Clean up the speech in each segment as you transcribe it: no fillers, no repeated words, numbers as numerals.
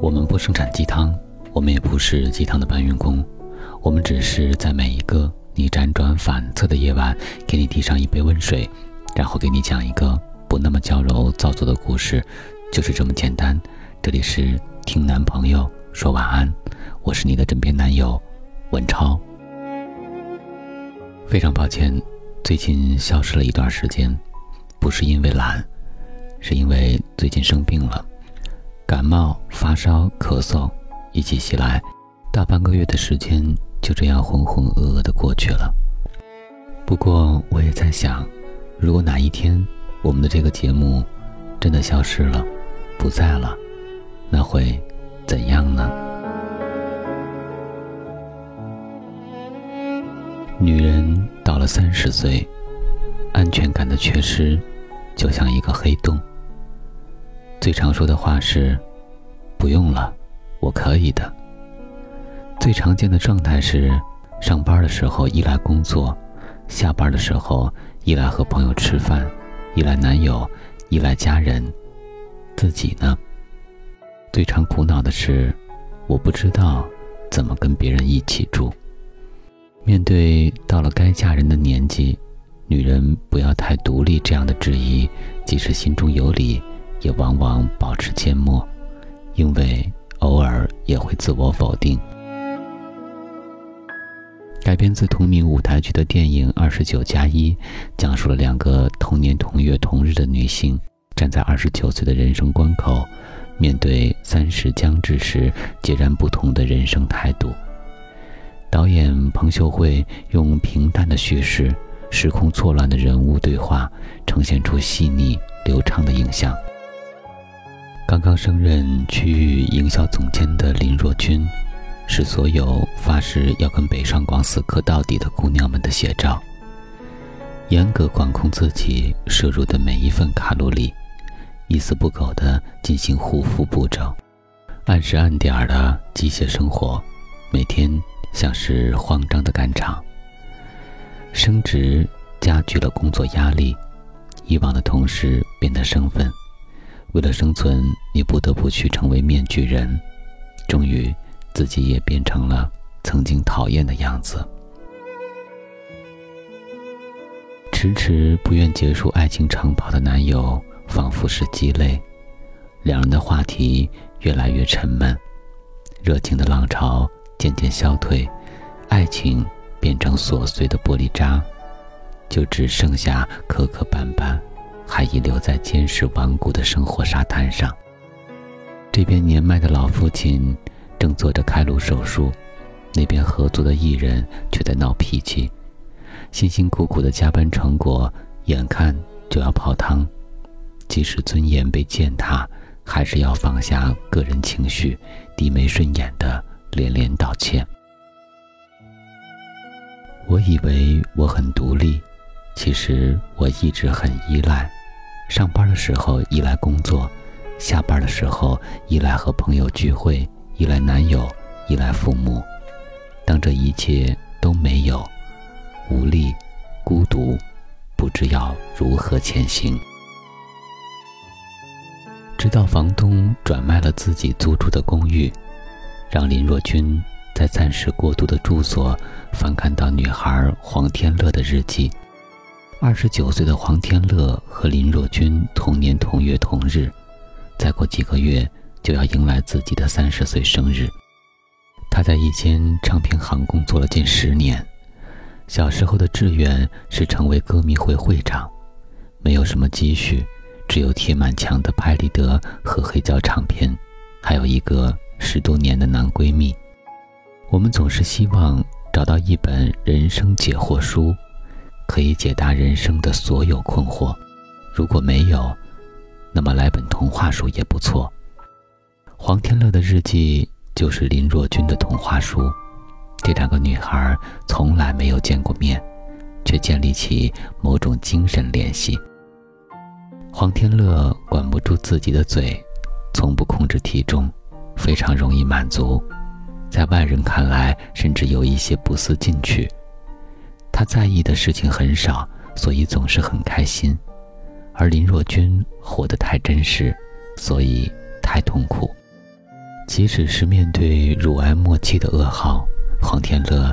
我们不生产鸡汤，我们也不是鸡汤的搬运工，我们只是在每一个你辗转反侧的夜晚，给你递上一杯温水，然后给你讲一个不那么矫揉造作的故事，就是这么简单。这里是听男朋友说晚安，我是你的枕边男友文超。非常抱歉，最近消失了一段时间，不是因为懒，是因为最近生病了，感冒、发烧、咳嗽一起袭来，大半个月的时间就这样浑浑噩噩的过去了。不过我也在想，如果哪一天我们的这个节目真的消失了，不在了，那会怎样呢？女人到了30岁，安全感的缺失就像一个黑洞。最常说的话是不用了，我可以的。最常见的状态是上班的时候依赖工作，下班的时候依赖和朋友吃饭，依赖男友，依赖家人。自己呢，最常苦恼的是我不知道怎么跟别人一起住。面对到了该嫁人的年纪，女人不要太独立这样的质疑，即使心中有理，也往往保持缄默，因为偶尔也会自我否定。改编自同名舞台剧的电影《29+1》，讲述了2个同年同月同日的女性，站在29岁的人生关口，面对30将至时截然不同的人生态度。导演彭秀慧用平淡的叙事，时空错乱的人物对话，呈现出细腻流畅的影像。刚刚升任区域营销总监的林若君，是所有发誓要跟北上广死磕到底的姑娘们的写照。严格管控自己摄入的每一份卡路里，一丝不苟地进行护肤步骤，按时按点儿的机械生活，每天像是慌张的赶场。升职加剧了工作压力，以往的同事变得生分，为了生存，你不得不去成为面具人，终于自己也变成了曾经讨厌的样子。迟迟不愿结束爱情长跑的男友仿佛是鸡肋，两人的话题越来越沉闷，热情的浪潮渐渐消退，爱情变成琐碎的玻璃渣，就只剩下磕磕绊绊，还遗留在坚实顽固的生活沙滩上。这边年迈的老父亲正做着开颅手术，那边合作的艺人却在闹脾气，辛辛苦苦的加班成果眼看就要泡汤。即使尊严被践踏，还是要放下个人情绪，低眉顺眼的连连道歉。我以为我很独立，其实我一直很依赖。上班的时候依赖工作，下班的时候依赖和朋友聚会，依赖男友，依赖父母。当这一切都没有，无力、孤独，不知要如何前行。直到房东转卖了自己租住的公寓，让林若君在暂时过渡的住所翻看到女孩黄天乐的日记。29岁的黄天乐和林若君同年同月同日，再过几个月就要迎来自己的30岁生日。他在一间唱片行工作了近10年，小时候的志愿是成为歌迷会会长，没有什么积蓄，只有贴满墙的拍立得和黑胶唱片，还有一个10多年的男闺蜜。我们总是希望找到一本人生解惑书，可以解答人生的所有困惑。如果没有，那么来本童话书也不错。黄天乐的日记就是林若君的童话书。这2个女孩从来没有见过面，却建立起某种精神联系。黄天乐管不住自己的嘴，从不控制体重，非常容易满足，在外人看来甚至有一些不思进取。他在意的事情很少，所以总是很开心，而林若君活得太真实，所以太痛苦。即使是面对乳癌末期的噩耗，黄天乐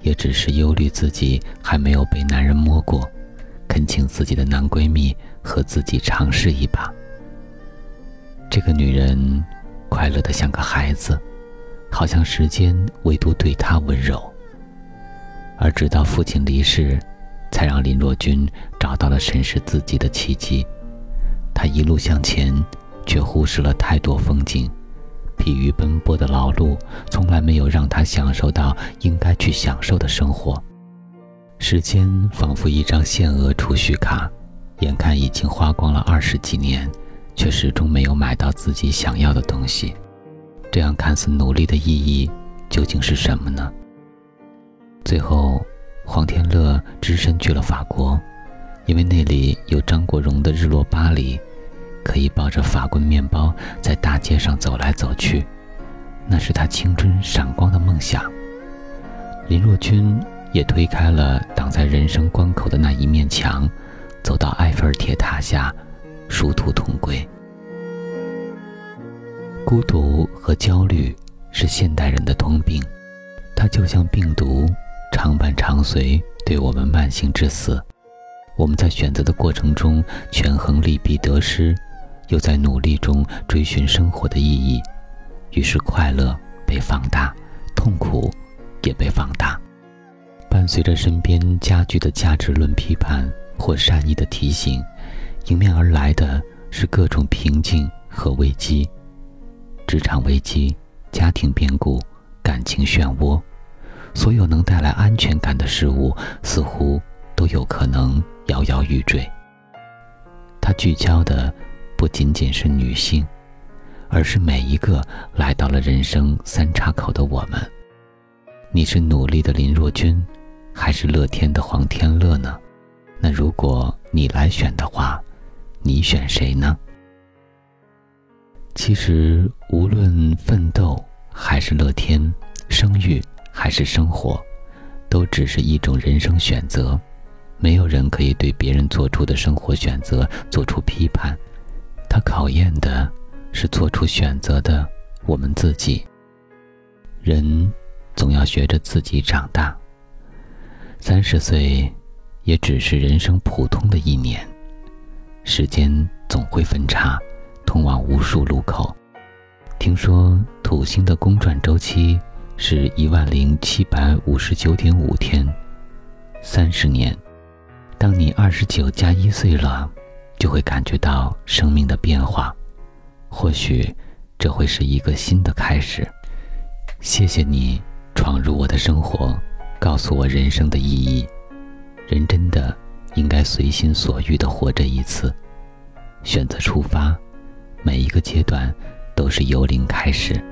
也只是忧虑自己还没有被男人摸过，恳请自己的男闺蜜和自己尝试一把。这个女人快乐得像个孩子，好像时间唯独对她温柔。而直到父亲离世，才让林若君找到了审视自己的契机。她一路向前，却忽视了太多风景。疲于奔波的劳碌从来没有让他享受到应该去享受的生活。时间仿佛一张限额储蓄卡，眼看已经花光了20几年，却始终没有买到自己想要的东西。这样看似努力的意义究竟是什么呢？最后黄天乐只身去了法国，因为那里有张国荣的《日落巴黎》，可以抱着法棍面包在大街上走来走去，那是他青春闪光的梦想。林若君也推开了挡在人生关口的那一面墙，走到埃菲尔铁塔下，殊途同归。孤独和焦虑是现代人的通病，它就像病毒，常伴常随，对我们慢性致死。我们在选择的过程中权衡利弊得失，又在努力中追寻生活的意义，于是快乐被放大，痛苦也被放大。伴随着身边加剧的价值论批判或善意的提醒，迎面而来的是各种瓶颈和危机，职场危机、家庭变故、感情漩涡，所有能带来安全感的事物似乎都有可能摇摇欲坠。它聚焦的不仅仅是女性，而是每一个来到了人生3岔口的我们。你是努力的林若君，还是乐天的黄天乐呢？那如果你来选的话，你选谁呢？其实无论奋斗还是乐天，生育还是生活，都只是一种人生选择。没有人可以对别人做出的生活选择做出批判，他考验的是做出选择的我们自己。人总要学着自己长大，30岁也只是人生普通的一年，时间总会分叉，通往无数路口。听说土星的公转周期是10759.5天，30年。当你29+1岁了，就会感觉到生命的变化，或许这会是一个新的开始。谢谢你闯入我的生活，告诉我人生的意义。人真的应该随心所欲地活着一次，选择出发，每一个阶段都是由零开始。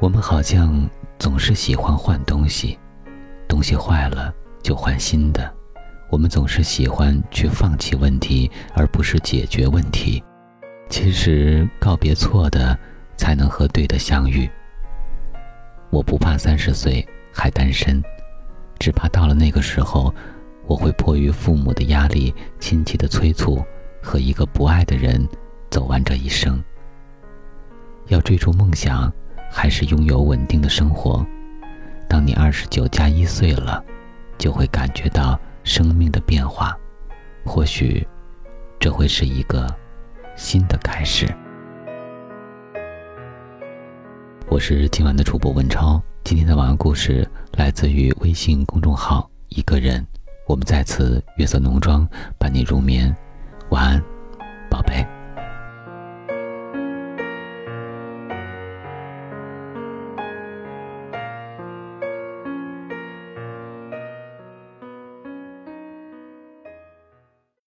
我们好像总是喜欢换东西，东西坏了就换新的，我们总是喜欢去放弃问题，而不是解决问题。其实告别错的，才能和对的相遇。我不怕30岁还单身，只怕到了那个时候，我会迫于父母的压力、亲戚的催促，和一个不爱的人走完这一生。要追逐梦想，还是拥有稳定的生活。当你29+1岁了，就会感觉到生命的变化，或许这会是一个新的开始。我是今晚的主播文超，今天的晚安故事来自于微信公众号一个人。我们在此月色浓妆伴你入眠，晚安。